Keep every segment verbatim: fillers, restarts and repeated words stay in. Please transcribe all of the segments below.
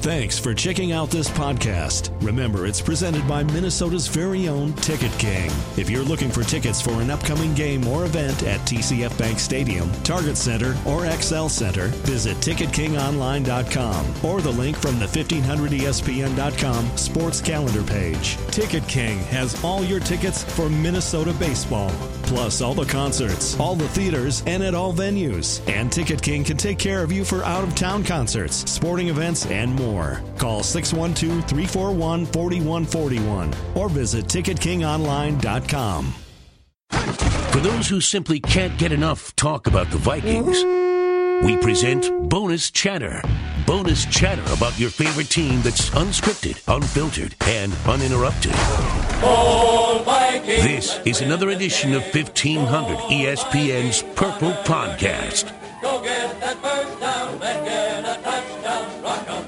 Thanks for checking out this podcast. Remember, it's presented by Minnesota's very own Ticket King. If you're looking for tickets for an upcoming game or event at T C F Bank Stadium, Target Center, or X L Center, visit ticket king online dot com or the link from the fifteen hundred E S P N dot com sports calendar page. Ticket King has all your tickets for Minnesota baseball, plus all the concerts, all the theaters, and at all venues. And Ticket King can take care of you for out-of-town concerts, sporting events, and more. Call six one two, three four one, four one four one or visit ticket king online dot com. For those who simply can't get enough talk about the Vikings, we present Bonus Chatter. Bonus chatter about your favorite team that's unscripted, unfiltered, and uninterrupted. This is another edition of fifteen hundred E S P N's Purple Podcast. Go get that first down and get a touchdown. Rock 'em.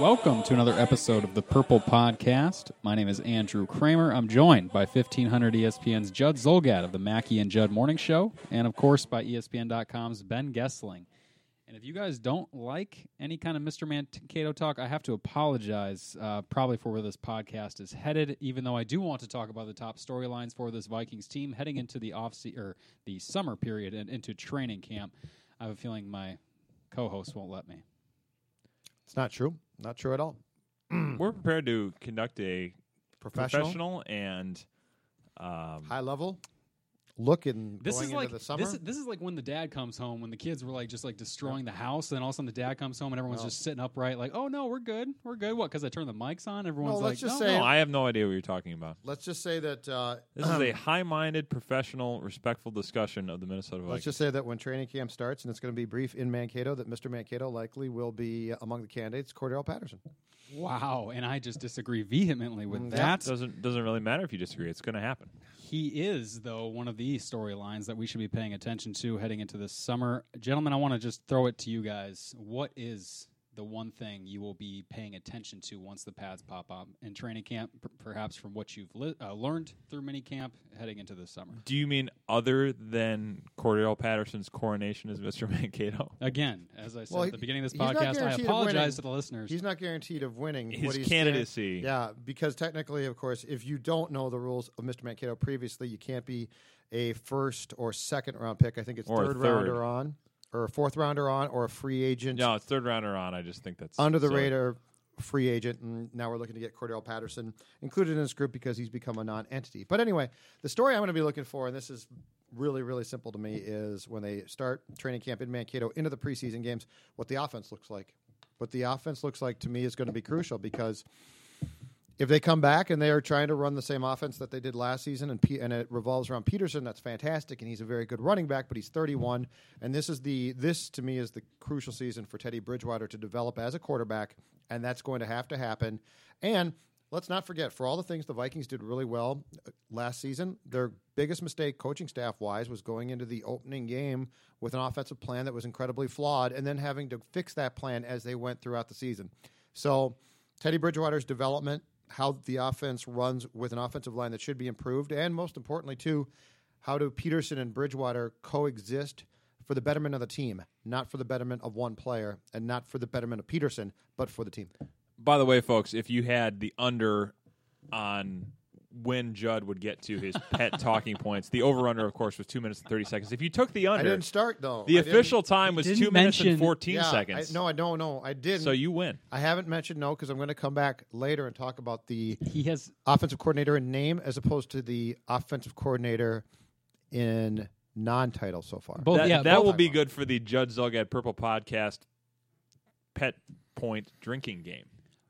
Welcome to another episode of the Purple Podcast. My name is Andrew Kramer. I'm joined by fifteen hundred E S P N's Judd Zulgad of the Mackey and Judd Morning Show, and of course by E S P N dot com's Ben Gessling. And if you guys don't like any kind of Mister Mankato talk, I have to apologize uh, probably for where this podcast is headed, even though I do want to talk about the top storylines for this Vikings team heading into the off se- or the summer period and into training camp. I have a feeling my co-host won't let me. It's not true. Not true at all. We're prepared to conduct a professional, professional and um, high level look in this going is into like, the summer. This is, this is like when the dad comes home, when the kids were like just like destroying yeah. the house, and then all of a sudden the dad comes home and everyone's no. just sitting upright like, oh, no, we're good. We're good. What, because I turned the mics on? Everyone's no, like, just no, say, no, I have no idea what you're talking about. Let's just say that. Uh, this is a high-minded, professional, respectful discussion of the Minnesota Vikings. Let's just say that when training camp starts, and it's going to be brief in Mankato, that Mister Mankato likely will be among the candidates, Cordell Patterson. Wow, and I just disagree vehemently with mm, that. Doesn't doesn't really matter if you disagree. It's going to happen. He is, though, one of the storylines that we should be paying attention to heading into this summer. Gentlemen, I want to just throw it to you guys. What is the one thing you will be paying attention to once the pads pop up in training camp, p- perhaps from what you've li- uh, learned through minicamp heading into this summer? Do you mean other than Cordell Patterson's coronation as Mister Mankato? Again, as I said well, at the beginning of this podcast, I apologize to the listeners. He's not guaranteed of winning. His what he's candidacy. Saying, yeah, because technically, of course, if you don't know the rules of Mister Mankato previously, you can't be a first or second round pick. I think it's or third, third rounder on. Or a fourth rounder on, or a free agent. No, it's third rounder on. I just think that's under the silly. radar, free agent, and now we're looking to get Cordell Patterson included in this group because he's become a non-entity. But anyway, the story I'm going to be looking for, and this is really, really simple to me, is when they start training camp in Mankato into the preseason games, what the offense looks like. What the offense looks like to me is going to be crucial because if they come back and they are trying to run the same offense that they did last season and P- and it revolves around Peterson, that's fantastic, and he's a very good running back, but he's thirty-one. And this is the this, to me, is the crucial season for Teddy Bridgewater to develop as a quarterback, and that's going to have to happen. And let's not forget, for all the things the Vikings did really well last season, their biggest mistake coaching staff-wise was going into the opening game with an offensive plan that was incredibly flawed and then having to fix that plan as they went throughout the season. So Teddy Bridgewater's development, how the offense runs with an offensive line that should be improved, and most importantly, too, how do Peterson and Bridgewater coexist for the betterment of the team, not for the betterment of one player, and not for the betterment of Peterson, but for the team. By the way, folks, if you had the under on when Judd would get to his pet talking points. The over-under, of course, was two minutes and thirty seconds. If you took the under... I didn't start, though. The I official time was two minutes and fourteen yeah, seconds. I, no, I don't know. I didn't. So you win. I haven't mentioned no, because I'm going to come back later and talk about the he has offensive coordinator in name as opposed to the offensive coordinator in non-title so far. Both, that yeah, that both will be good for the Judd Zulgad Purple Podcast pet point drinking game.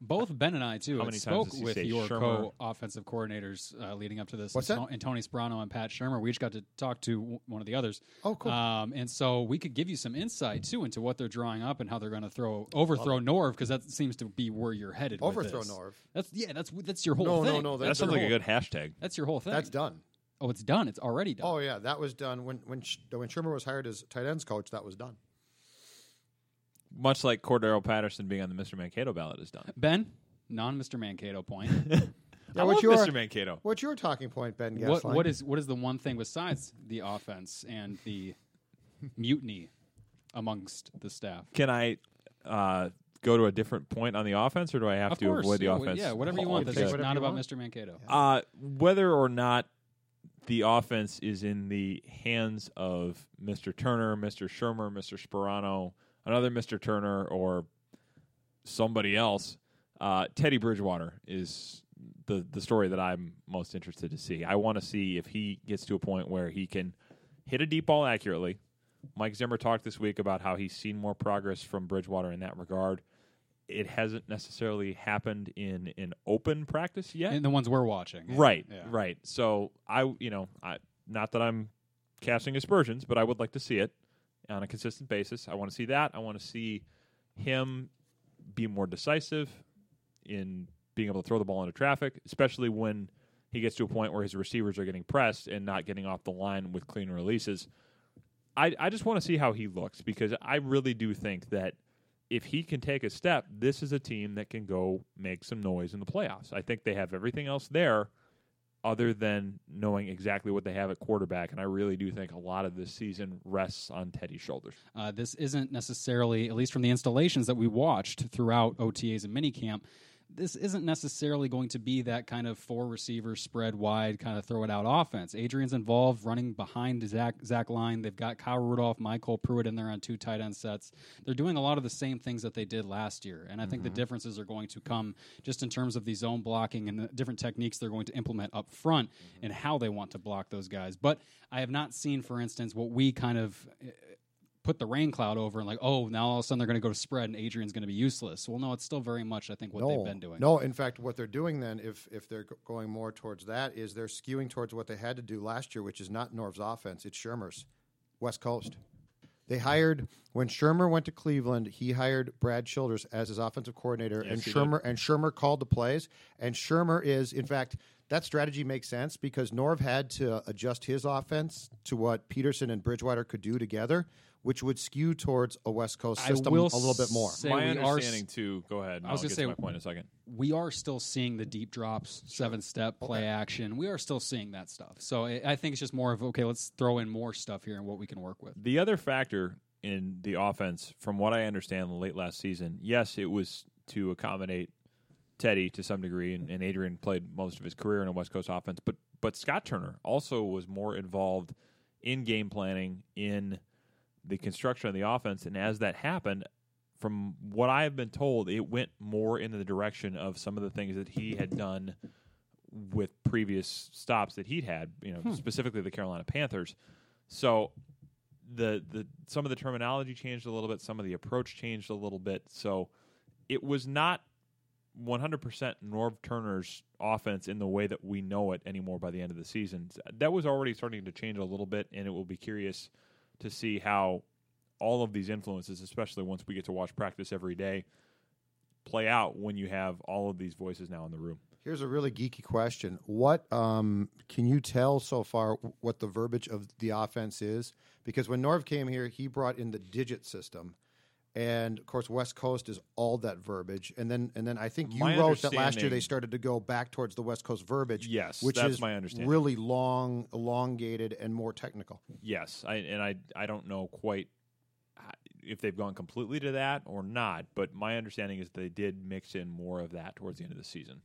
Both Ben and I, too, How many spoke times with your Shurmur? co-offensive coordinators uh, leading up to this. What's that? And Tony Sparano and Pat Shurmur. We each got to talk to w- one of the others. Oh, cool. Um, and so we could give you some insight, too, into what they're drawing up and how they're going to throw overthrow Norv, because that seems to be where you're headed overthrow with this. Norv. That's, yeah, that's that's your whole no, thing. No, no, no. That, that sounds like whole, a good hashtag. That's your whole thing. That's done. Oh, it's done. It's already done. Oh, yeah. That was done. When, when, Sh- when Shurmur was hired as tight ends coach, that was done. Much like Cordell Patterson being on the Mister Mankato ballot is done. Ben, non-Mister Mankato point. yeah, I love your, Mister Mankato. What's your talking point, Ben Gasline? What, what is what is the one thing besides the offense and the mutiny amongst the staff? Can I uh, go to a different point on the offense, or do I have of to course, avoid the yeah, offense? Yeah, whatever you want. That's just not about want. Mister Mankato. Yeah. Uh, whether or not the offense is in the hands of Mister Turner, Mister Shurmur, Mister Sparano, another Mister Turner or somebody else, uh, Teddy Bridgewater is the, the story that I'm most interested to see. I want to see if he gets to a point where he can hit a deep ball accurately. Mike Zimmer talked this week about how he's seen more progress from Bridgewater in that regard. It hasn't necessarily happened in an open practice yet. In the ones we're watching. Right, yeah. right. So, I, you know, I not that I'm casting aspersions, but I would like to see it on a consistent basis. I want to see that. I want to see him be more decisive in being able to throw the ball into traffic, especially when he gets to a point where his receivers are getting pressed and not getting off the line with clean releases. I, I just want to see how he looks, because I really do think that if he can take a step, this is a team that can go make some noise in the playoffs. I think they have everything else there other than knowing exactly what they have at quarterback, and I really do think a lot of this season rests on Teddy's shoulders. Uh, this isn't necessarily, at least from the installations that we watched throughout O T As and minicamp, this isn't necessarily going to be that kind of four receiver spread wide kind of throw it out offense. Adrian's involved running behind Zach, Zach line. They've got Kyle Rudolph, Michael Pruitt in there on two tight end sets. They're doing a lot of the same things that they did last year. And I mm-hmm. think the differences are going to come just in terms of the zone blocking and the different techniques they're going to implement up front mm-hmm. and how they want to block those guys. But I have not seen, for instance, what we kind of put the rain cloud over and like, oh, now all of a sudden they're going to go to spread and Adrian's going to be useless. Well, no, it's still very much, I think, what no, they've been doing. No, in fact, what they're doing then, if if they're going more towards that, is they're skewing towards what they had to do last year, which is not Norv's offense. It's Shurmur's, West Coast. They hired, when Shurmur went to Cleveland, he hired Brad Childers as his offensive coordinator, yes, and Shurmur and Shurmur called the plays. And Shurmur is, in fact, that strategy makes sense because Norv had to adjust his offense to what Peterson and Bridgewater could do together, which would skew towards a West Coast system a little bit more. My understanding, s- too, go ahead. I was going to say, my point in a second. We are still seeing the deep drops, sure. seven-step play okay. action. We are still seeing that stuff. So it, I think it's just more of, okay, let's throw in more stuff here and what we can work with. The other factor in the offense, from what I understand late last season, yes, it was to accommodate Teddy to some degree, and, and Adrian played most of his career in a West Coast offense, but but Scott Turner also was more involved in game planning, in the construction of the offense, and as that happened, from what I have been told, it went more into the direction of some of the things that he had done with previous stops that he'd had, you know, hmm. specifically the Carolina Panthers. So the the some of the terminology changed a little bit, some of the approach changed a little bit. So it was not one hundred percent Norv Turner's offense in the way that we know it anymore by the end of the season. That was already starting to change a little bit, and it will be curious to see how all of these influences, especially once we get to watch practice every day, play out when you have all of these voices now in the room. Here's a really geeky question. What um, can you tell so far what the verbiage of the offense is? Because when Norv came here, he brought in the digit system. And, of course, West Coast is all that verbiage. And then and then I think you my wrote that last year they started to go back towards the West Coast verbiage, yes, which that's is my understanding. Really long, elongated, and more technical. Yes, I, and I, I don't know quite if they've gone completely to that or not, but my understanding is they did mix in more of that towards the end of the season.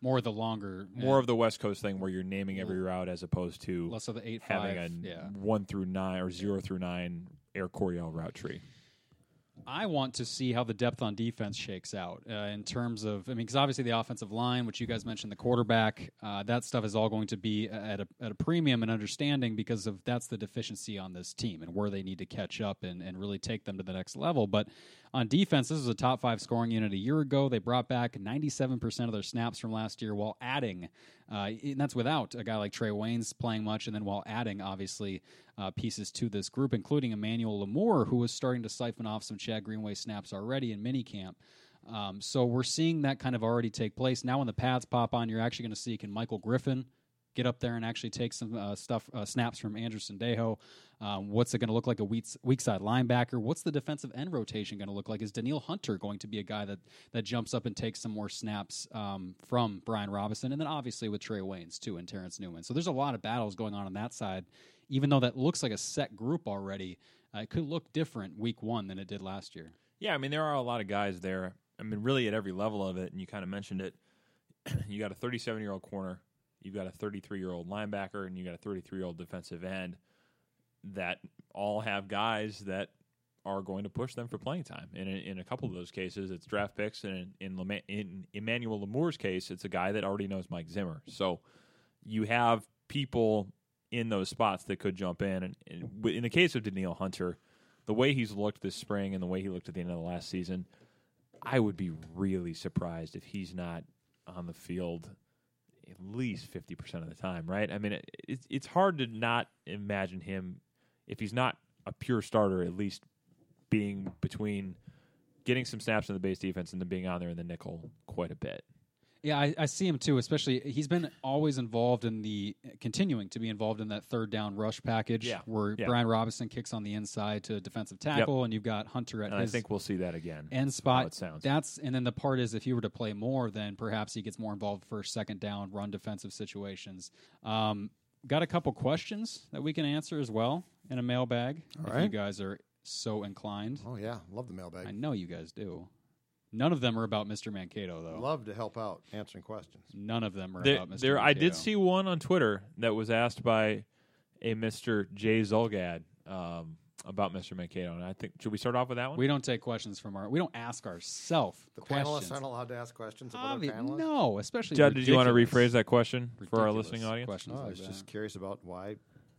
More of the longer. More yeah. of the West Coast thing where you're naming every route as opposed to less of the eight, having five, a yeah. one through nine or zero yeah. through nine Air Coryell route tree. I want to see how the depth on defense shakes out uh, in terms of, I mean, because obviously the offensive line, which you guys mentioned, the quarterback, uh, that stuff is all going to be at a, at a premium and understanding because of that's the deficiency on this team and where they need to catch up and, and really take them to the next level. But on defense, this was a top five scoring unit a year ago. They brought back ninety-seven percent of their snaps from last year while adding, uh, and that's without a guy like Trae Waynes playing much, and then while adding, obviously, Uh, pieces to this group, including Emmanuel L'Amour, who was starting to siphon off some Chad Greenway snaps already in minicamp. Um, so we're seeing that kind of already take place. Now when the pads pop on, you're actually going to see, can Michael Griffin get up there and actually take some uh, stuff uh, snaps from Anderson Dejo? Um, what's it going to look like a weak, weak side linebacker? What's the defensive end rotation going to look like? Is Danielle Hunter going to be a guy that, that jumps up and takes some more snaps um, from Brian Robinson? And then obviously with Trae Waynes, too, and Terrence Newman. So there's a lot of battles going on on that side. Even though that looks like a set group already, uh, it could look different week one than it did last year. Yeah, I mean, there are a lot of guys there. I mean, really at every level of it, and you kind of mentioned it. You got a thirty-seven-year-old corner, you've got a thirty-three-year-old linebacker, and you got a thirty-three-year-old defensive end that all have guys that are going to push them for playing time. And in, in a couple of those cases, it's draft picks, and in, in, in Emmanuel L'Amour's case, it's a guy that already knows Mike Zimmer. So you have people in those spots that could jump in. And, and in the case of Danielle Hunter, the way he's looked this spring and the way he looked at the end of the last season, I would be really surprised if he's not on the field at least fifty percent of the time, right? I mean, it, it, it's hard to not imagine him, if he's not a pure starter, at least being between getting some snaps in the base defense and then being on there in the nickel quite a bit. Yeah, I, I see him too, especially he's been always involved in the, continuing to be involved in that third down rush package yeah, where yeah. Brian Robinson kicks on the inside to defensive tackle, yep. and you've got Hunter at and his I think we'll see that again. End spot. How it sounds. That's, and then the part is if he were to play more, then perhaps he gets more involved first, second down, run defensive situations. Um, got a couple questions that we can answer as well in a mailbag All if right. you guys are so inclined. Oh, yeah. Love the mailbag. I know you guys do. None of them are about Mister Mankato, though. Love to help out answering questions. None of them are there, about Mister There, Mankato. I did see one on Twitter that was asked by a Mister J. Zulgad um, about Mister Mankato, and I think should we start off with that one? We don't take questions from our. We don't ask ourselves. The questions. Panelists aren't allowed to ask questions of Obvi- other panelists. No, especially. Judd, did you want to rephrase that question ridiculous for our listening audience? Questions oh, like I was that. Just curious about why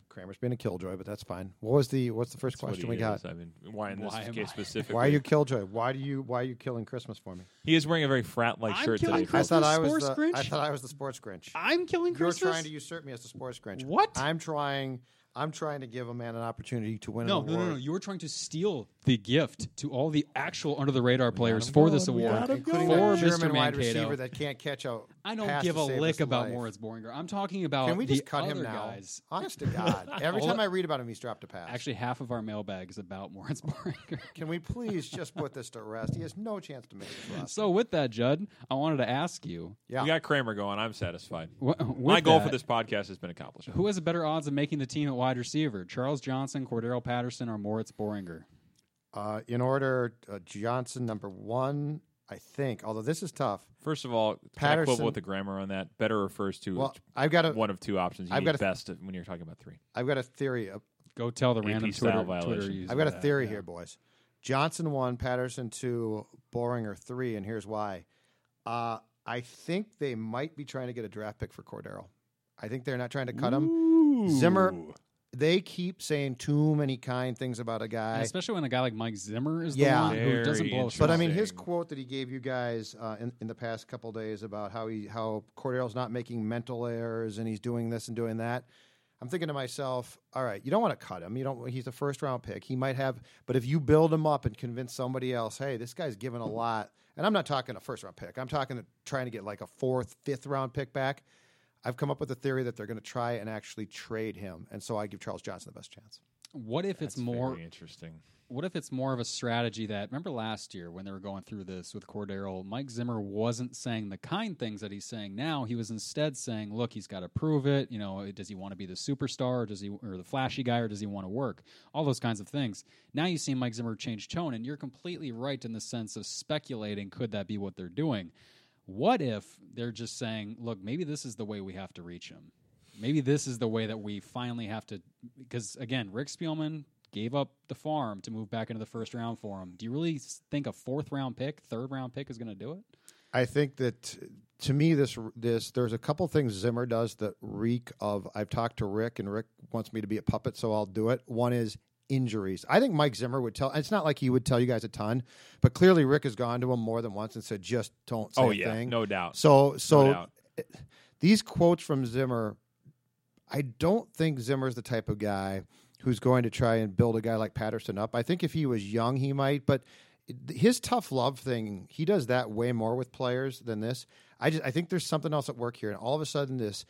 Kramer's been a killjoy, but that's fine. What was the what's the first that's question we is. got? I mean, why in why this case I? specifically? Why are you killjoy? Why do you why are you killing Christmas for me? He is wearing a very frat-like I'm shirt today. I thought I was the, I thought I was the sports Grinch. I'm killing You're Christmas. You're trying to usurp me as the sports Grinch. What? I'm trying I'm trying to give a man an opportunity to win no, an no, award. No, no, no. You were trying to steal the gift to all the actual under-the-radar we players for going, this award, including the German wide receiver that can't catch out. I don't give a lick about life. Moritz Bohringer. I'm talking about Can we just the cut other him now? Guys. Honest to God. Every time I read about him, he's dropped a pass. Actually, half of our mailbag is about Moritz Bohringer. Can we please just put this to rest? He has no chance to make it. So with that, Judd, I wanted to ask you. Yeah. We got Kramer going. I'm satisfied. Wh- My goal that, for this podcast has been accomplished. Who has a better odds of making the team at wide receiver, Charles Johnson, Cordell Patterson, or Moritz Bohringer? Uh, in order, uh, Johnson number one, I think. Although this is tough. First of all, Patterson, can I quibble with the grammar on that? Better refers to well, I've got a, one of two options. You I've need got a, best when you're talking about three. I've got a theory. Uh, Go tell the A P random Twitter, Twitter user. I've got a theory that, yeah. here, boys. Johnson one, Patterson two, Bohringer three, and here's why. Uh, I think they might be trying to get a draft pick for Cordero. I think they're not trying to cut Ooh. him. Zimmer, they keep saying too many kind things about a guy. And especially when a guy like Mike Zimmer is the yeah. one who doesn't blow us. But, I mean, his quote that he gave you guys uh, in, in the past couple of days about how he how Cordell's not making mental errors and he's doing this and doing that, I'm thinking to myself, all right, you don't want to cut him. You don't. He's a first-round pick. He might have – but if you build him up and convince somebody else, hey, this guy's given a lot – and I'm not talking a first-round pick. I'm talking trying to get like a fourth, fifth-round pick back. I've come up with a theory that they're going to try and actually trade him, and so I give Charles Johnson the best chance. What if That's it's more very interesting? What if it's more of a strategy that, remember last year when they were going through this with Cordero, Mike Zimmer wasn't saying the kind things that he's saying now. He was instead saying, look, he's got to prove it. You know, does he want to be the superstar or does he or the flashy guy or does he want to work? All those kinds of things. Now you see Mike Zimmer change tone, and you're completely right in the sense of speculating, could that be what they're doing? What if they're just saying, look, maybe this is the way we have to reach him. Maybe this is the way that we finally have to, because, again, Rick Spielman gave up the farm to move back into the first round for him. Do you really think a fourth-round pick, third-round pick is going to do it? I think that, to me, this this there's a couple things Zimmer does that reek of, I've talked to Rick, and Rick wants me to be a puppet, so I'll do it. One is injuries. I think Mike Zimmer would tell, it's not like he would tell you guys a ton, but clearly Rick has gone to him more than once and said, just don't say oh, yeah, a thing. No doubt. So, so no doubt. These quotes from Zimmer, I don't think Zimmer's the type of guy who's going to try and build a guy like Patterson up. I think if he was young, he might, but his tough love thing, he does that way more with players than this. I just I think there's something else at work here, and all of a sudden this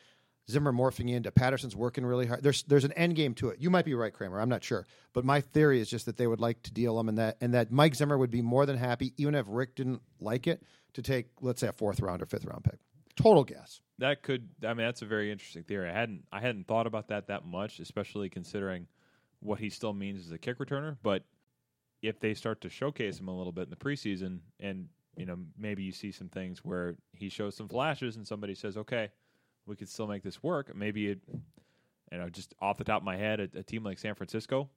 Zimmer morphing into Patterson's working really hard. There's there's an end game to it. You might be right, Kramer. I'm not sure, but my theory is just that they would like to deal him, and that and that Mike Zimmer would be more than happy, even if Rick didn't like it, to take, let's say, a fourth round or fifth round pick. Total guess. That could. I mean, that's a very interesting theory. I hadn't. I hadn't thought about that that much, especially considering what he still means as a kick returner. But if they start to showcase him a little bit in the preseason, and you know, maybe you see some things where he shows some flashes, and somebody says, "Okay, we could still make this work." Maybe it. You know, just off the top of my head, a, a team like San Francisco,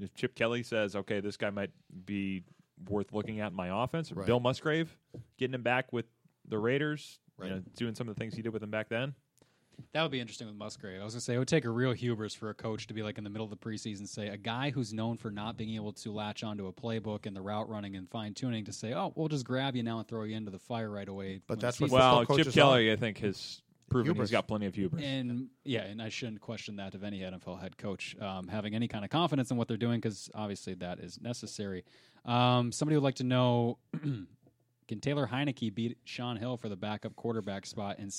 if Chip Kelly says, "Okay, this guy might be worth looking at in my offense," or right. Bill Musgrave, getting him back with the Raiders. Right. You know, doing some of the things he did with him back then. That would be interesting with Musgrave. I was going to say, it would take a real hubris for a coach to be like in the middle of the preseason, say, a guy who's known for not being able to latch onto a playbook and the route running and fine-tuning, to say, oh, we'll just grab you now and throw you into the fire right away. But that's what well, Chip Kelly, I think, has proven hubris. He's got plenty of hubris. And, yeah, and I shouldn't question that of any N F L head coach um, having any kind of confidence in what they're doing, because obviously that is necessary. Um, somebody would like to know... Can Taylor Heinicke beat Sean Hill for the backup quarterback spot and,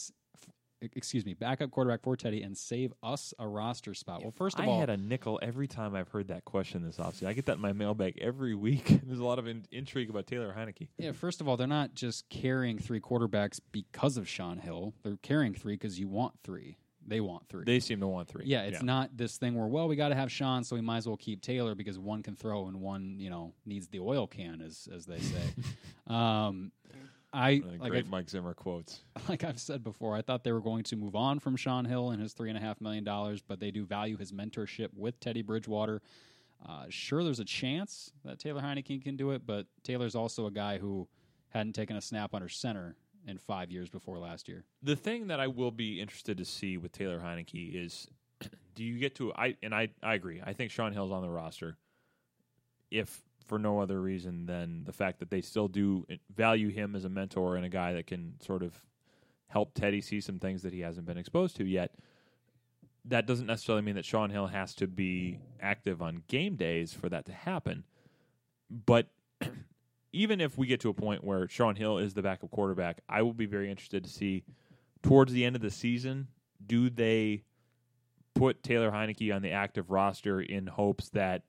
excuse me, backup quarterback for Teddy and save us a roster spot? Well, first of all, I had a nickel every time I've heard that question this offseason. I get that in my mailbag every week. There's a lot of in- intrigue about Taylor Heinicke. Yeah, first of all, they're not just carrying three quarterbacks because of Sean Hill. They're carrying three because you want three. They want three. They seem to want three. Yeah, it's yeah. not this thing where, well, we got to have Sean, so we might as well keep Taylor because one can throw and one, you know, needs the oil can, as as they say. um, I like great I've, Mike Zimmer quotes. Like I've said before, I thought they were going to move on from Sean Hill and his three and a half million dollars, but they do value his mentorship with Teddy Bridgewater. Uh, sure, there's a chance that Taylor Heinicke can do it, but Taylor's also a guy who hadn't taken a snap under center in five years before last year. The thing that I will be interested to see with Taylor Heinicke is, do you get to, I and I, I agree, I think Sean Hill's on the roster, if for no other reason than the fact that they still do value him as a mentor and a guy that can sort of help Teddy see some things that he hasn't been exposed to yet. That doesn't necessarily mean that Sean Hill has to be active on game days for that to happen. But even if we get to a point where Sean Hill is the backup quarterback, I will be very interested to see towards the end of the season, do they put Taylor Heinicke on the active roster in hopes that,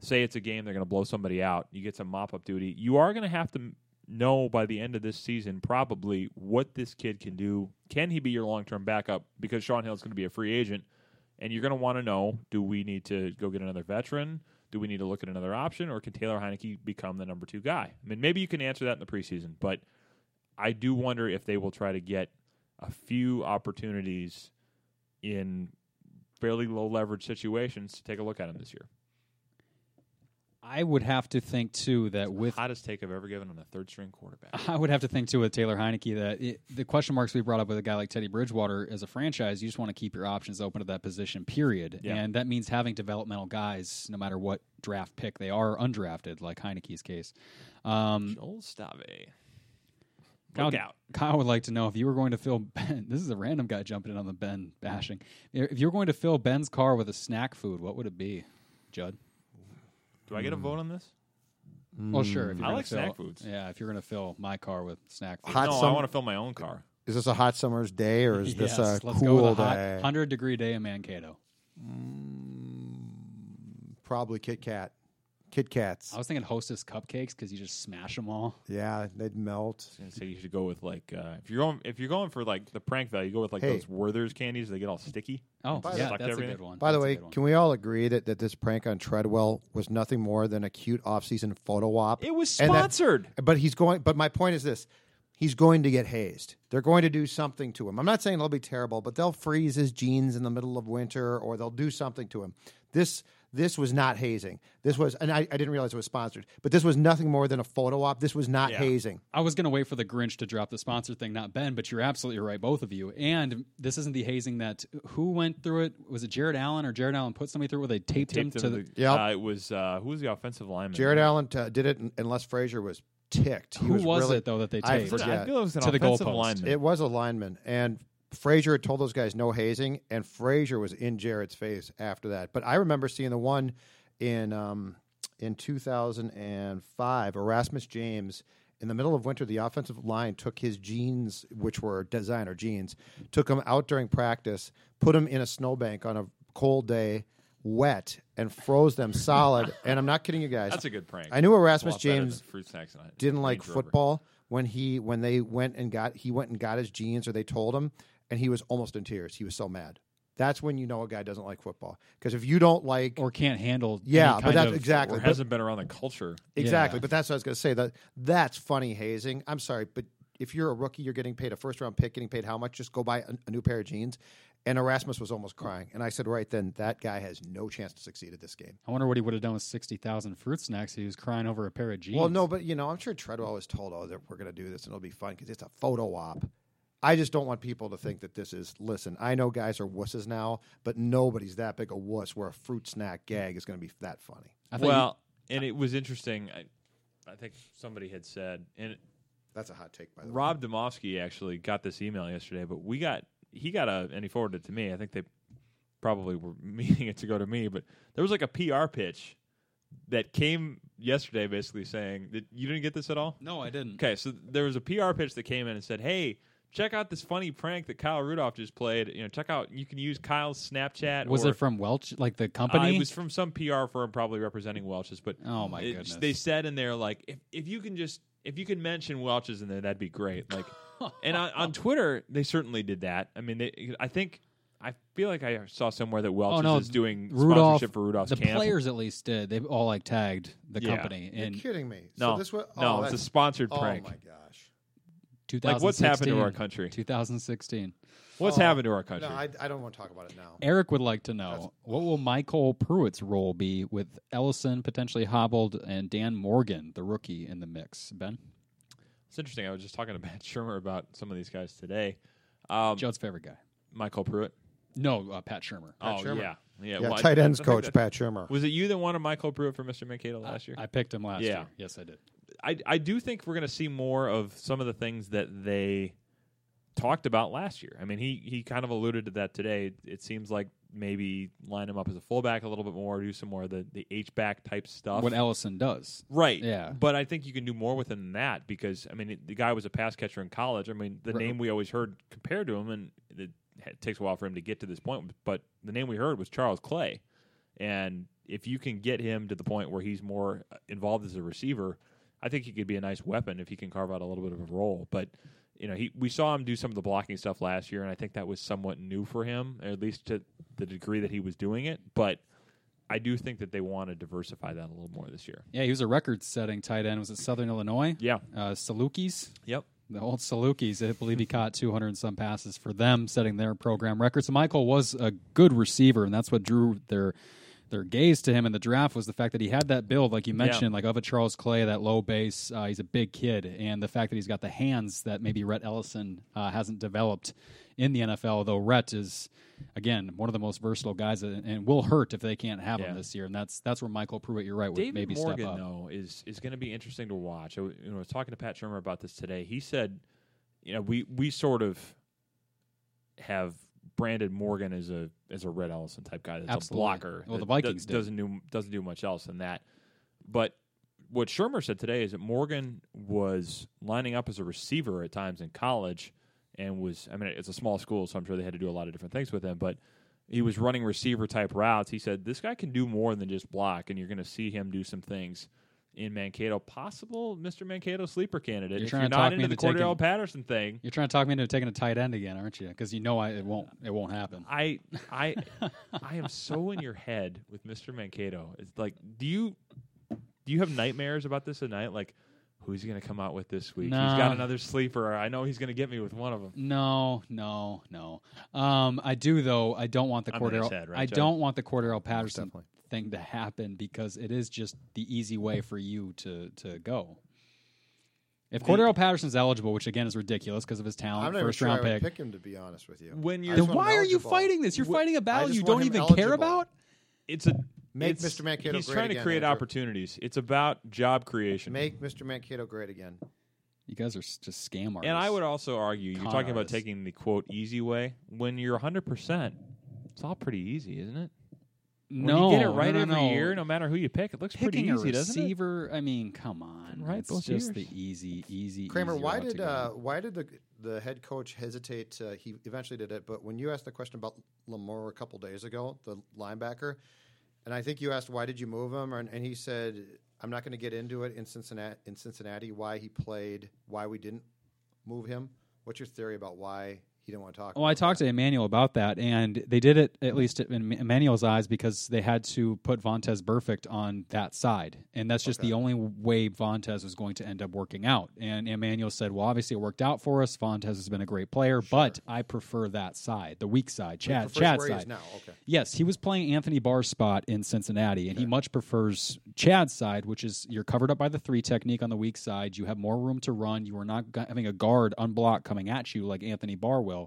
say it's a game they're going to blow somebody out, you get some mop-up duty. You are going to have to know by the end of this season probably what this kid can do. Can he be your long-term backup? Because Sean Hill is going to be a free agent, and you're going to want to know, do we need to go get another veteran? Do we need to look at another option, or can Taylor Heinicke become the number two guy? I mean, maybe you can answer that in the preseason, but I do wonder if they will try to get a few opportunities in fairly low-leverage situations to take a look at him this year. I would have to think, too, that with... the hottest take I've ever given on a third-string quarterback. I would have to think, too, with Taylor Heinicke that it, the question marks we brought up with a guy like Teddy Bridgewater, as a franchise, you just want to keep your options open to that position, period. Yeah. And that means having developmental guys, no matter what draft pick they are, undrafted, like Heinicke's case. Um, Joel Stave. Kyle, Kyle would like to know if you were going to fill Ben... This is a random guy jumping in on the Ben bashing. If you were going to fill Ben's car with a snack food, what would it be, Judd? Do I get a vote on this? Mm. Well, sure. If you're I like fill, snack foods. Yeah, if you're going to fill my car with snack foods. Hot no, summer, I want to fill my own car. Is this a hot summer's day, or is yes, this a let's cool go with a hot day? one hundred degree day in Mankato. Mm, probably Kit Kat. Kit Kats. I was thinking Hostess cupcakes because you just smash them all. Yeah, they'd melt. I was say you should go with like uh, if you're going if you're going for like the prank value, you go with like hey. those Werther's candies. They get all sticky. Oh, yeah, that's everything. a good one. By that's the way, can we all agree that, that this prank on Treadwell was nothing more than a cute off-season photo op? It was sponsored. That, but he's going. But my point is this: he's going to get hazed. They're going to do something to him. I'm not saying they'll be terrible, but they'll freeze his jeans in the middle of winter or they'll do something to him. This this was not hazing. This was, and I, I didn't realize it was sponsored, but this was nothing more than a photo op. This was not yeah. hazing. I was going to wait for the Grinch to drop the sponsor thing, not Ben, but you're absolutely right, both of you. And this isn't the hazing that, who went through it? Was it Jared Allen or Jared Allen put somebody through it where they taped, they taped him, him to the... the yep. uh, it was, uh, who was the offensive lineman? Jared right? Allen t- did it, and Les Frazier was... ticked. He Who was, was really, it though that they taped? I forget. I feel it was an to the goalpost. Lineman. It was a lineman, and Frazier had told those guys no hazing, and Frazier was in Jared's face after that. But I remember seeing the one in um, in two thousand five, Erasmus James. In the middle of winter, the offensive line took his jeans, which were designer jeans, took him out during practice, put him in a snowbank on a cold day, wet, and froze them solid. And I'm not kidding you guys. That's a good prank. I knew Erasmus James didn't like football rubber. when he when they went and got he went and got his jeans, or they told him, and he was almost in tears. He was so mad. That's when you know a guy doesn't like football, because if you don't like or can't handle, yeah, any kind but that's of, exactly or hasn't but, been around the culture exactly. Yeah. But that's what I was going to say. That that's funny hazing. I'm sorry, but if you're a rookie, you're getting paid a first round pick, getting paid how much? Just go buy a, a new pair of jeans. And Erasmus was almost crying. And I said, right then, that guy has no chance to succeed at this game. I wonder what he would have done with sixty thousand fruit snacks if he was crying over a pair of jeans. Well, no, but, you know, I'm sure Treadwell was told, oh, that we're going to do this and it'll be fun because it's a photo op. I just don't want people to think that this is, listen, I know guys are wusses now, but nobody's that big a wuss where a fruit snack gag is going to be that funny. I think well, you, and I, it was interesting. I, I think somebody had said, and it, that's a hot take, by the Rob way. Rob Domofsky actually got this email yesterday, but we got... He got a, and he forwarded it to me. I think they probably were meaning it to go to me, but there was like a P R pitch that came yesterday basically saying that you didn't get this at all? No, I didn't. Okay, so there was a P R pitch that came in and said, hey, check out this funny prank that Kyle Rudolph just played. You know, check out, you can use Kyle's Snapchat. Was or, it from Welch, like the company? Uh, it was from some P R firm probably representing Welch's, but oh my it, goodness. They said in there, like, if, if you can just, if you can mention Welch's in there, that'd be great. Like, and on, on Twitter, they certainly did that. I mean, they, I think, I feel like I saw somewhere that Welch's oh, no, is doing Rudolph, sponsorship for Rudolph's the camp. The players at least did. They all like tagged the yeah. company. You're and kidding me. No, so this was, oh, no, it's a sponsored oh prank. Oh my gosh. Like what's happened to our country? twenty sixteen. What's oh, happened to our country? No, I, I don't want to talk about it now. Eric would like to know, That's, what will Michael Pruitt's role be with Ellison potentially hobbled and Dan Morgan, the rookie, in the mix? Ben? It's interesting. I was just talking to Pat Shurmur about some of these guys today. Um, Judd's favorite guy. Michael Pruitt? No, uh, Pat Shurmur. Pat oh, Shurmur. yeah. Yeah, yeah well, tight I, ends I coach that, Pat Shurmur. Was it you that wanted Michael Pruitt for Mister Mankato last I, year? I picked him last yeah. year. Yes, I did. I, I do think we're going to see more of some of the things that they talked about last year. I mean, he he kind of alluded to that today. It seems like maybe line him up as a fullback a little bit more, do some more of the, the H-back type stuff. What Ellison does. Right. Yeah. But I think you can do more with him than that because, I mean, it, the guy was a pass catcher in college. I mean, the right. name we always heard compared to him, and it takes a while for him to get to this point, but the name we heard was Charles Clay. And if you can get him to the point where he's more involved as a receiver, I think he could be a nice weapon if he can carve out a little bit of a role. But you know, he we saw him do some of the blocking stuff last year, and I think that was somewhat new for him, or at least to the degree that he was doing it. But I do think that they want to diversify that a little more this year. Yeah, he was a record-setting tight end. Was it Southern Illinois? Yeah. Uh, Salukis? Yep. The old Salukis. I believe he caught two hundred and some passes for them, setting their program record. So Michael was a good receiver, and that's what drew their their gaze to him in the draft was the fact that he had that build, like you mentioned, yeah. like of a Charles Clay, that low base. Uh, he's a big kid, and the fact that he's got the hands that maybe Rhett Ellison uh, hasn't developed in the N F L, though Rhett is, again, one of the most versatile guys and will hurt if they can't have yeah. him this year, and that's that's where Michael Pruitt, you're right, would David maybe Morgan, step up. David Morgan, though, is, is going to be interesting to watch. I, you know, I was talking to Pat Shurmur about this today. He said, you know, we, we sort of have – branded Morgan as a as a Rhett Ellison type guy that's Absolutely. a blocker. Well, the Vikings do, doesn't do doesn't do much else than that. But what Shurmur said today is that Morgan was lining up as a receiver at times in college, and was I mean it's a small school, so I'm sure they had to do a lot of different things with him. But he was running receiver type routes. He said this guy can do more than just block, and you're going to see him do some things in Mankato, possible Mister Mankato sleeper candidate. You're if trying you're to not talk into me the into Cordell taking, Patterson thing. You're trying to talk me into taking a tight end again, aren't you? Because you know I, it won't it won't happen. I I I am so in your head with Mister Mankato. It's like do you do you have nightmares about this at night? Like who's he going to come out with this week? Nah. He's got another sleeper. I know he's going to get me with one of them. No, no, no. Um, I do, though. I don't want the Cordell. Head, right, I Joe? don't want the Cordell Patterson Definitely. thing to happen because it is just the easy way for you to to go. If Cordell Patterson's eligible, which again is ridiculous because of his talent, I'm not first even sure round I would pick. pick him to be honest with you. When you're, then why are you fighting this? You're w- fighting a battle you don't even eligible. care about. It's a make it's, Mister Mankato. He's great trying again to create opportunities. It's about job creation. Make Mister Mankato great again. You guys are just scam artists. And I would also argue Con you're talking artists. about taking the quote easy way when you're one hundred percent. It's all pretty easy, isn't it? When no, you get it right no, no, every no. year, no matter who you pick, it looks Picking pretty easy, doesn't it? Picking a receiver, I mean, come on, right? It's just years. the easy, easy. Kramer, easy why did uh, why did the the head coach hesitate? Uh, he eventually did it, but when you asked the question about Lamore a couple days ago, the linebacker, and I think you asked why did you move him, and, and he said, "I'm not going to get into it in Cincinnati. In Cincinnati, why he played, why we didn't move him. What's your theory about why?" You don't want to talk. Well, I talked that. to Emmanuel about that, and they did it, at least in Emmanuel's eyes, because they had to put Vontaze Burfict on that side, and that's just okay. the only way Vontaze was going to end up working out. And Emmanuel said, well, obviously it worked out for us. Vontaze has been a great player, sure. but I prefer that side, the weak side, Chad, Chad's side. Now. Okay. Yes, he was playing Anthony Barr's spot in Cincinnati, and okay. he much prefers Chad's side, which is you're covered up by the three technique on the weak side. You have more room to run. You are not having a guard unblocked coming at you like Anthony Barr will.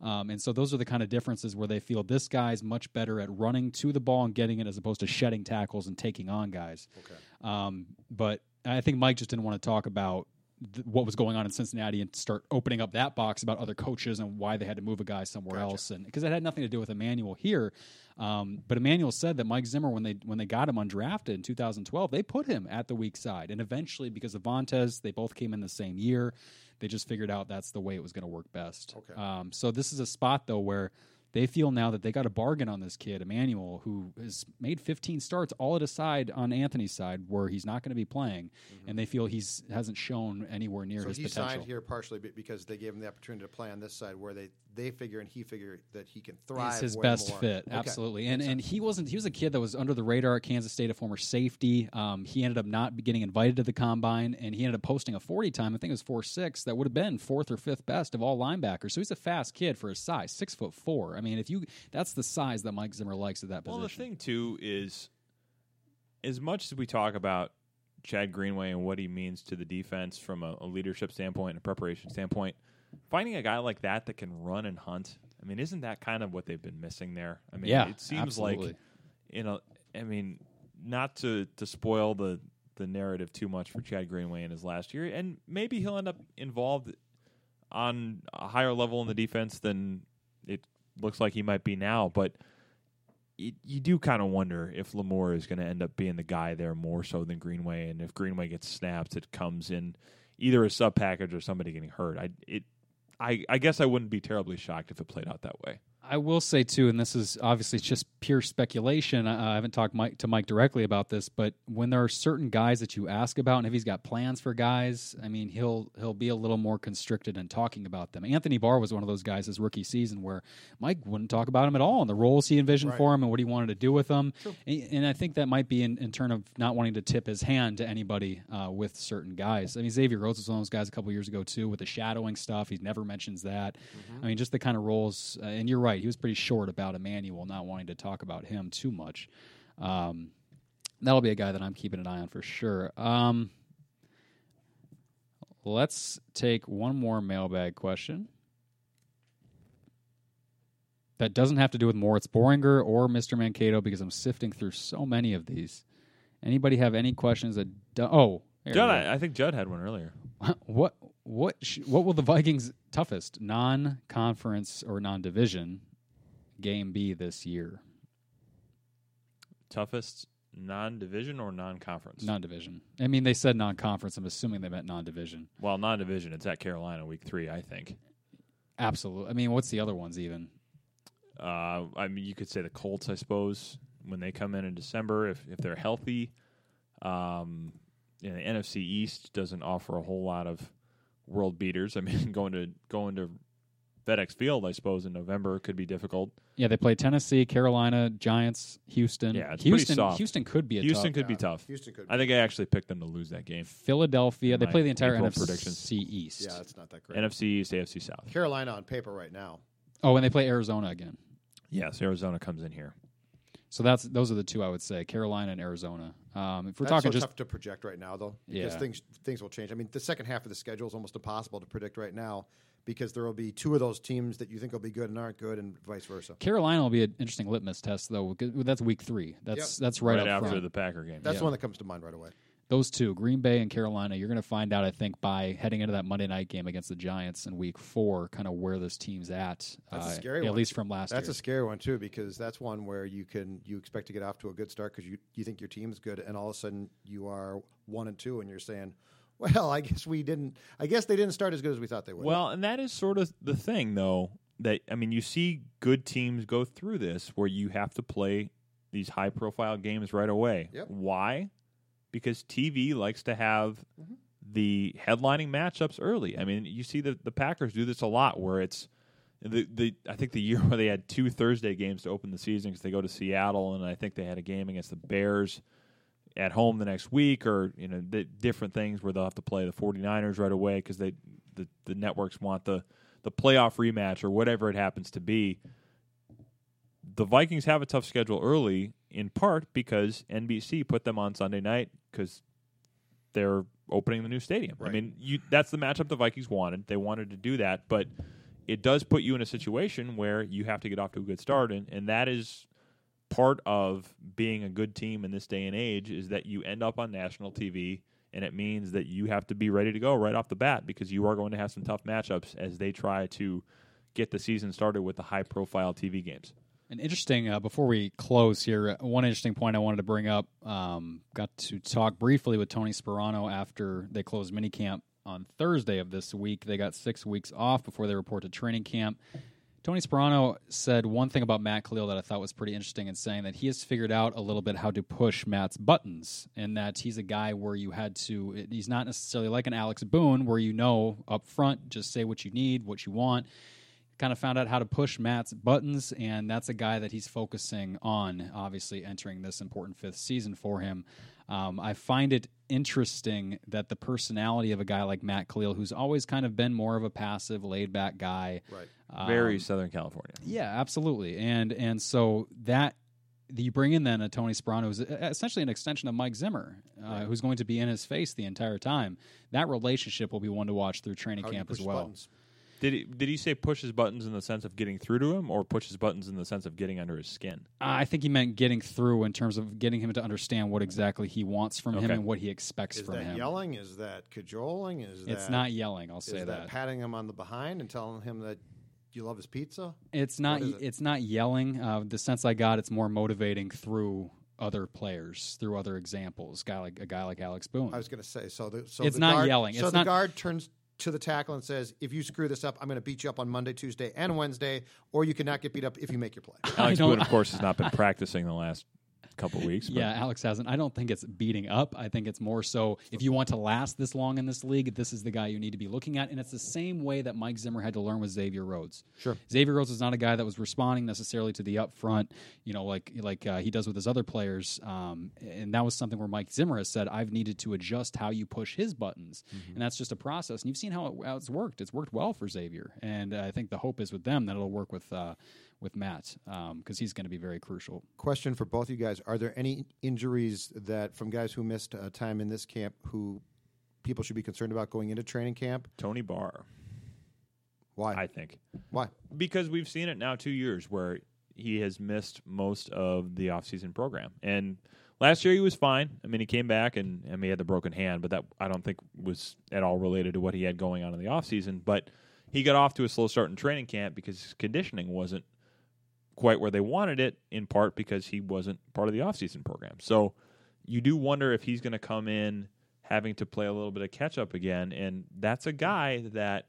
Um, and so those are the kind of differences where they feel this guy's much better at running to the ball and getting it as opposed to shedding tackles and taking on guys. Okay. Um, but I think Mike just didn't want to talk about th- what was going on in Cincinnati and start opening up that box about other coaches and why they had to move a guy somewhere gotcha. else. And because that had nothing to do with Emmanuel here. Um, but Emmanuel said that Mike Zimmer, when they when they got him undrafted in two thousand twelve, they put him at the weak side. And eventually, because of Vontaze, they both came in the same year. They just figured out that's the way it was going to work best. Okay. Um, so this is a spot, though, where they feel now that they got a bargain on this kid, Emmanuel, who has made fifteen starts all at a side on Anthony's side where he's not going to be playing, mm-hmm. and they feel he's hasn't shown anywhere near so his potential. So he signed here partially because they gave him the opportunity to play on this side where they, they figure and he figure that he can thrive. He's his best more. fit, okay. absolutely. And and he wasn't he was a kid that was under the radar at Kansas State, a former safety. Um, he ended up not getting invited to the combine, and he ended up posting a forty time. I think it was four six. That would have been fourth or fifth best of all linebackers. So he's a fast kid for his size, six foot four. I mean, I mean, if you that's the size that Mike Zimmer likes at that position. Well, the thing, too, is as much as we talk about Chad Greenway and what he means to the defense from a, a leadership standpoint and a preparation standpoint, finding a guy like that that can run and hunt, I mean, isn't that kind of what they've been missing there? I mean, yeah, it seems absolutely. like, you know, I mean, not to, to spoil the, the narrative too much for Chad Greenway in his last year, and maybe he'll end up involved on a higher level in the defense than it looks like he might be now, but it, you do kind of wonder if Lamore is going to end up being the guy there more so than Greenway, and if Greenway gets snapped, it comes in either a sub package or somebody getting hurt. I it, I, I guess I wouldn't be terribly shocked if it played out that way. I will say too, and this is obviously just pure speculation. I, I haven't talked Mike, to Mike directly about this, but when there are certain guys that you ask about, and if he's got plans for guys, I mean, he'll he'll be a little more constricted in talking about them. Anthony Barr was one of those guys his rookie season where Mike wouldn't talk about him at all and the roles he envisioned right. for him and what he wanted to do with them. Sure. And, and I think that might be in, in turn of not wanting to tip his hand to anybody uh, with certain guys. I mean, Xavier Rhodes was one of those guys a couple years ago too with the shadowing stuff. He never mentions that. Mm-hmm. I mean, just the kind of roles. Uh, and you're right. He was pretty short about Emmanuel, not wanting to talk about him too much. Um, that'll be a guy that I'm keeping an eye on for sure. Um, let's take one more mailbag question that doesn't have to do with Moritz Bohringer or Mister Mankato because I'm sifting through so many of these. Anybody have any questions? That do- oh, Judd, I, I think Judd had one earlier. What? What sh- what will the Vikings' toughest non-conference or non-division game be this year? Toughest non-division or non-conference? Non-division. I mean, they said non-conference. I'm assuming they meant non-division. Well, non-division, it's at Carolina week three, I think. Absolutely. I mean, what's the other ones even? Uh, I mean, you could say the Colts, I suppose, when they come in in December, if, if they're healthy. Um, and the N F C East doesn't offer a whole lot of world beaters. I mean, going to going to FedEx Field, I suppose, in November could be difficult. Yeah, they play Tennessee, Carolina, Giants, Houston. Yeah, it's Houston, pretty soft. Houston could be a Houston tough. Could yeah. be tough. Houston could be I think tough. I actually picked them to lose that game. Philadelphia. They play the entire N F C East. Yeah, it's not that great. N F C East, A F C South. Carolina on paper right now. Oh, and they play Arizona again. Yes, Arizona comes in here. So that's those are the two I would say, Carolina and Arizona. Um, if we're that's talking so just tough to project right now, though, because yeah. things things will change. I mean, the second half of the schedule is almost impossible to predict right now because there will be two of those teams that you think will be good and aren't good, and vice versa. Carolina will be an interesting litmus test, though. That's week three. That's yep. that's right, right up after front. The Packer game. That's yeah. the one that comes to mind right away. Those two, Green Bay and Carolina, you're going to find out, I think, by heading into that Monday night game against the Giants in week four, kind of where this team's at, that's uh, a scary at one. Least from last that's year. That's a scary one, too, because that's one where you can you expect to get off to a good start because you, you think your team's good, and all of a sudden you are one and two, and you're saying, well, I guess we didn't. I guess they didn't start as good as we thought they would. Well, and that is sort of the thing, though, that, I mean, you see good teams go through this where you have to play these high-profile games right away. Yep. Why? Because T V likes to have mm-hmm. the headlining matchups early. I mean, you see the, the Packers do this a lot where it's the, the I think the year where they had two Thursday games to open the season because they go to Seattle, and I think they had a game against the Bears at home the next week, or you know the different things where they'll have to play the 49ers right away because they the, the networks want the, the playoff rematch or whatever it happens to be. The Vikings have a tough schedule early, in part because N B C put them on Sunday night because they're opening the new stadium. Right. I mean, you, that's the matchup the Vikings wanted. They wanted to do that, but it does put you in a situation where you have to get off to a good start, and, and that is part of being a good team in this day and age is that you end up on national T V, and it means that you have to be ready to go right off the bat because you are going to have some tough matchups as they try to get the season started with the high-profile T V games. An interesting, uh, before we close here, one interesting point I wanted to bring up, um, got to talk briefly with Tony Sparano after they closed minicamp on Thursday of this week. They got six weeks off before they report to training camp. Tony Sparano said one thing about Matt Khalil that I thought was pretty interesting in saying that he has figured out a little bit how to push Matt's buttons, and that he's a guy where you had to, he's not necessarily like an Alex Boone where you know up front, just say what you need, what you want. Kind of found out how to push Matt's buttons, and that's a guy that he's focusing on, obviously, entering this important fifth season for him. Um, I find it interesting that the personality of a guy like Matt Khalil, who's always kind of been more of a passive, laid-back guy. Right. Um, Very Southern California. Yeah, absolutely. And and so that you bring in then a Tony Sparano, who's essentially an extension of Mike Zimmer, uh, right. who's going to be in his face the entire time. That relationship will be one to watch through training how camp as well. Buttons? Did he, did he say push his buttons in the sense of getting through to him, or push his buttons in the sense of getting under his skin? I think he meant getting through in terms of getting him to understand what exactly he wants from okay. him and what he expects is from him. Is that yelling? Is that cajoling? Is it's that It's not yelling, I'll say that. Is that patting him on the behind and telling him that you love his pizza? It's not it? It's not yelling. Uh, the sense I got, it's more motivating through other players, through other examples, guy like a guy like Alex Boone. I was going to say, so the, so it's the not guard, yelling. So it's the not, guard turns to the tackle and says, if you screw this up, I'm going to beat you up on Monday, Tuesday, and Wednesday, or you cannot get beat up if you make your play. Alex Boone, of course, has not been practicing the last couple weeks. But. Yeah, Alex hasn't. I don't think it's beating up. I think it's more so if you want to last this long in this league, this is the guy you need to be looking at. And it's the same way that Mike Zimmer had to learn with Xavier Rhodes. Sure. Xavier Rhodes is not a guy that was responding necessarily to the upfront, you know, like like uh, he does with his other players. Um, and that was something where Mike Zimmer has said, I've needed to adjust how you push his buttons. Mm-hmm. And that's just a process. And you've seen how, it, how it's worked. It's worked well for Xavier. And uh, I think the hope is with them that it'll work with uh, with Matt, because um, he's going to be very crucial. Question for both you guys. Are there any injuries that from guys who missed uh, time in this camp who people should be concerned about going into training camp? Tony Barr. Why? I think. Why? Because we've seen it now two years where he has missed most of the offseason program. And last year he was fine. I mean, he came back and, and he had the broken hand, but that I don't think was at all related to what he had going on in the offseason. But he got off to a slow start in training camp because his conditioning wasn't quite where they wanted it, in part because he wasn't part of the offseason program. So you do wonder if he's going to come in having to play a little bit of catch-up again, and that's a guy that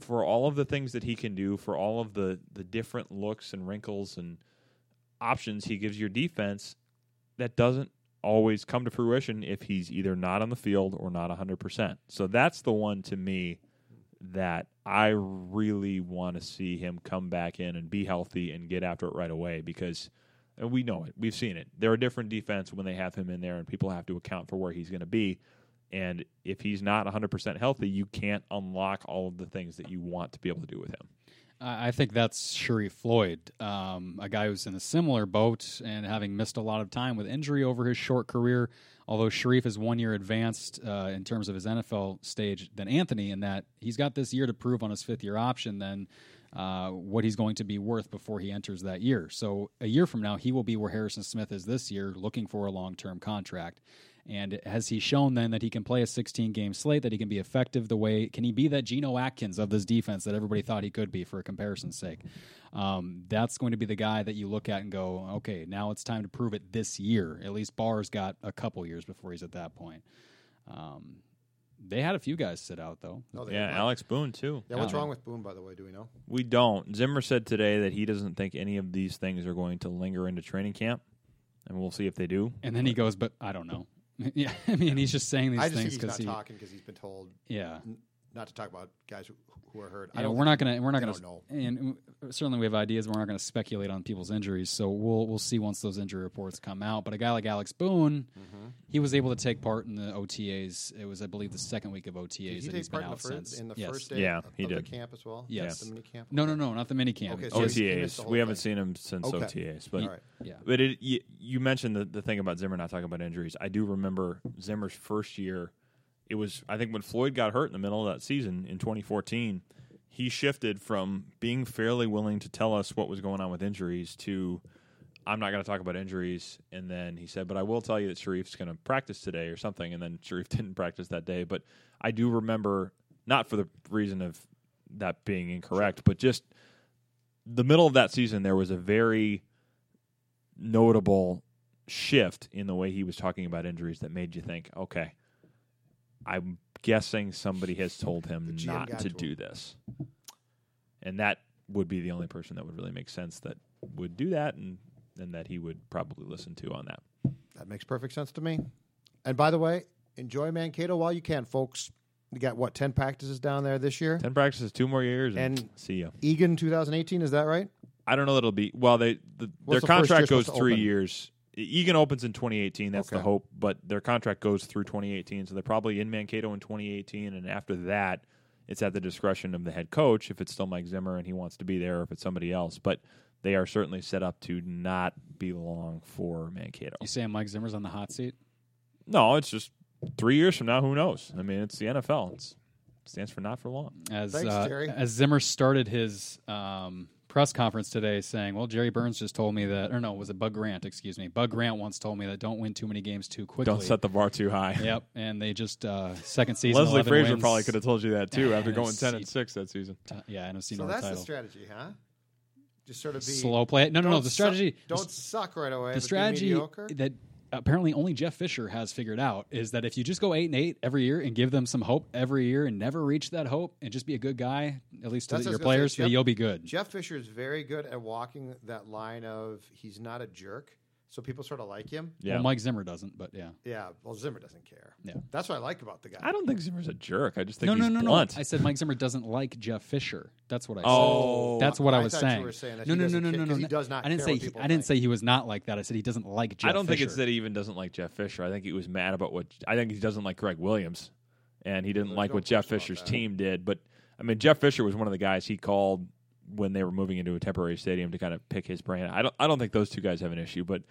for all of the things that he can do, for all of the, the different looks and wrinkles and options he gives your defense, that doesn't always come to fruition if he's either not on the field or not one hundred percent. So that's the one to me that I really want to see him come back in and be healthy and get after it right away, because we know it. We've seen it. They're a different defense when they have him in there, and people have to account for where he's going to be. And if he's not one hundred percent healthy, you can't unlock all of the things that you want to be able to do with him. I think that's Sharif Floyd, um, a guy who's in a similar boat and having missed a lot of time with injury over his short career, although Sharif is one year advanced uh, in terms of his N F L stage than Anthony, in that he's got this year to prove on his fifth-year option then uh, what he's going to be worth before he enters that year. So a year from now, he will be where Harrison Smith is this year, looking for a long-term contract. And has he shown then that he can play a sixteen-game slate, that he can be effective the way – can he be that Geno Atkins of this defense that everybody thought he could be, for a comparison's sake? Um, that's going to be the guy that you look at and go, okay, now it's time to prove it this year. At least Barr's got a couple years before he's at that point. Um, they had a few guys sit out, though. No, yeah, Alex Boone, too. Yeah, what's uh, wrong with Boone, by the way? Do we know? We don't. Zimmer said today that he doesn't think any of these things are going to linger into training camp, and we'll see if they do. And then he goes, but I don't know. Yeah, I mean, he's just saying these I just things because he's not he, talking because he's been told, yeah, n- not to talk about guys who, who are hurt. Yeah, I don't we're not gonna we're not gonna know, and certainly we have ideas. We're not gonna speculate on people's injuries, so we'll we'll see once those injury reports come out. But a guy like Alex Boone, mm-hmm. he was able to take part in the O T As. It was, I believe, the second week of O T As. Did he take part in the first, in the yes. first day yeah, of, he of did. the camp as well? Yes, the mini camp. No, no, no, not the mini camp. Okay, so O T As. We haven't thing. seen him since okay. O T As, but. All right. Yeah, but it, you, you mentioned the, the thing about Zimmer not talking about injuries. I do remember Zimmer's first year. It was, I think, when Floyd got hurt in the middle of that season in twenty fourteen, he shifted from being fairly willing to tell us what was going on with injuries to, I'm not going to talk about injuries. And then he said, but I will tell you that Sharif's going to practice today or something. And then Sharif didn't practice that day. But I do remember, not for the reason of that being incorrect, but just the middle of that season, there was a very notable shift in the way he was talking about injuries that made you think, okay, I'm guessing somebody has told him not to do this. And that would be the only person that would really make sense that would do that, and, and that he would probably listen to on that. That makes perfect sense to me. And by the way, enjoy Mankato while you can, folks. You got, what, ten practices down there this year? ten practices, two more years, and, and see you. Eagan twenty eighteen, is that right? I don't know that it'll be. Well, they the, their the contract goes three open? years. Egan opens in twenty eighteen. That's okay. the hope. But their contract goes through twenty eighteen, so they're probably in Mankato in twenty eighteen. And after that, it's at the discretion of the head coach if it's still Mike Zimmer and he wants to be there, or if it's somebody else. But they are certainly set up to not be long for Mankato. You saying Mike Zimmer's on the hot seat? No, it's just three years from now. Who knows? I mean, it's the N F L. It stands for not for long. As Thanks, uh, Jerry. As Zimmer started his. Um, press conference today saying, well, Jerry Burns just told me that, or no, was it Bud Grant, excuse me. Bud Grant once told me that don't win too many games too quickly. Don't set the bar too high. Yep, and they just, uh, second season, Leslie Frazier wins. Probably could have told you that, too, after going ten and six that season. Uh, yeah, and I've seen So that's title. the strategy, huh? Just sort of be... Slow play. No, no, no, the strategy... Su- don't suck right away. The strategy that apparently only Jeff Fisher has figured out is that if you just go eight and eight every year and give them some hope every year and never reach that hope and just be a good guy, at least to your players, Jeff, you'll be good. Jeff Fisher is very good at walking that line of he's not a jerk, so people sort of like him. Yeah, well, Mike Zimmer doesn't, but yeah, yeah. Well, Zimmer doesn't care. Yeah, that's what I like about the guy. I don't think Zimmer's a jerk. I just think no, he's no, no, blunt. No. I said Mike Zimmer doesn't like Jeff Fisher. That's what I said. Oh, that's what I, I was saying. You were saying that no, no, no, no, no, no. He does not. I didn't care say. He, I didn't like. say he was not like that. I said he doesn't like Jeff. I don't Fisher. think it's that he even doesn't like Jeff Fisher. I think he was mad about what. I think he doesn't like Greg Williams, and he didn't There's like no what Jeff Fisher's team did. But I mean, Jeff Fisher was one of the guys he called when they were moving into a temporary stadium to kind of pick his brain. I don't I don't think those two guys have an issue, but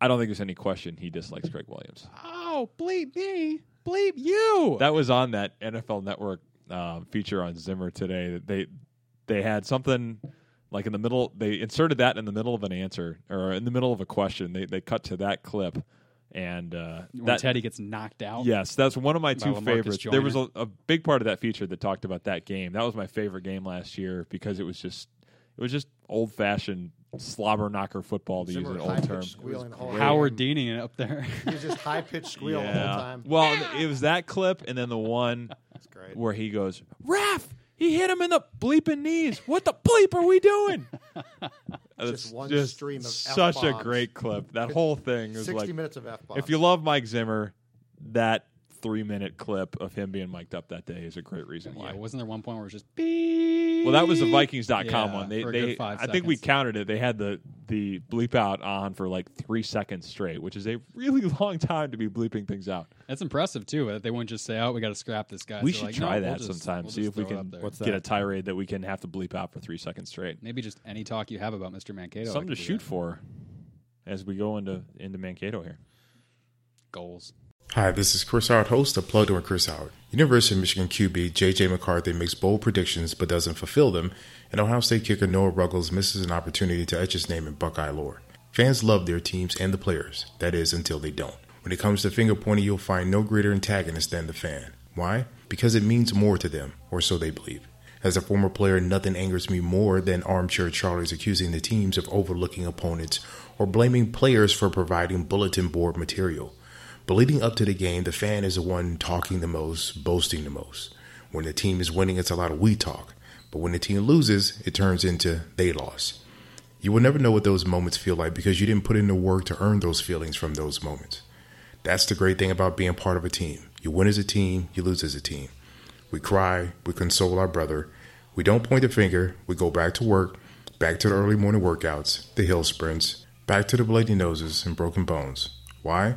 I don't think there's any question he dislikes Greg Williams. Oh, bleep me. Bleep you. That was on that N F L Network uh, feature on Zimmer today. That They they had something like in the middle, they inserted that in the middle of an answer or in the middle of a question. They they cut to that clip. And uh, when that, Teddy gets knocked out. Yes, that's one of my two favorites. There was a, a big part of that feature that talked about that game. That was my favorite game last year because it was just it was just old fashioned slobber knocker football, to Zimmer use an old term. Howard Deaning up there. He was just high pitched squeal yeah. the whole time. Well, it was that clip, and then the one that's great. Where he goes, "Raph, he hit him in the bleeping knees. What the bleep are we doing?" Just one just stream of F-bombs. Such a great clip. That whole thing was like sixty minutes of F-bombs. If you love Mike Zimmer, that three-minute clip of him being mic'd up that day is a great reason why. Yeah, wasn't there one point where it was just beep? Well, that was the Vikings dot com yeah, one. They, they, I seconds. think we counted it. They had the, the bleep out on for like three seconds straight, which is a really long time to be bleeping things out. That's impressive, too, that they wouldn't just say, oh, we got to scrap this guy. We so should like, try no, that we'll just, sometime, we'll see if we can get a tirade that we can have to bleep out for three seconds straight. Maybe just any talk you have about Mister Mankato. Something to shoot for as we go into into Mankato here. Goals. Hi, this is Chris Howard, host of Plugged In with Chris Howard. University of Michigan Q B J J. McCarthy makes bold predictions but doesn't fulfill them, and Ohio State kicker Noah Ruggles misses an opportunity to etch his name in Buckeye lore. Fans love their teams and the players, that is, until they don't. When it comes to finger-pointing, you'll find no greater antagonist than the fan. Why? Because it means more to them, or so they believe. As a former player, nothing angers me more than armchair Charlies accusing the teams of overlooking opponents or blaming players for providing bulletin board material. But leading up to the game, the fan is the one talking the most, boasting the most. When the team is winning, it's a lot of we talk. But when the team loses, it turns into they lost. You will never know what those moments feel like because you didn't put in the work to earn those feelings from those moments. That's the great thing about being part of a team. You win as a team, you lose as a team. We cry, we console our brother. We don't point the finger, we go back to work, back to the early morning workouts, the hill sprints, back to the bloody noses and broken bones. Why?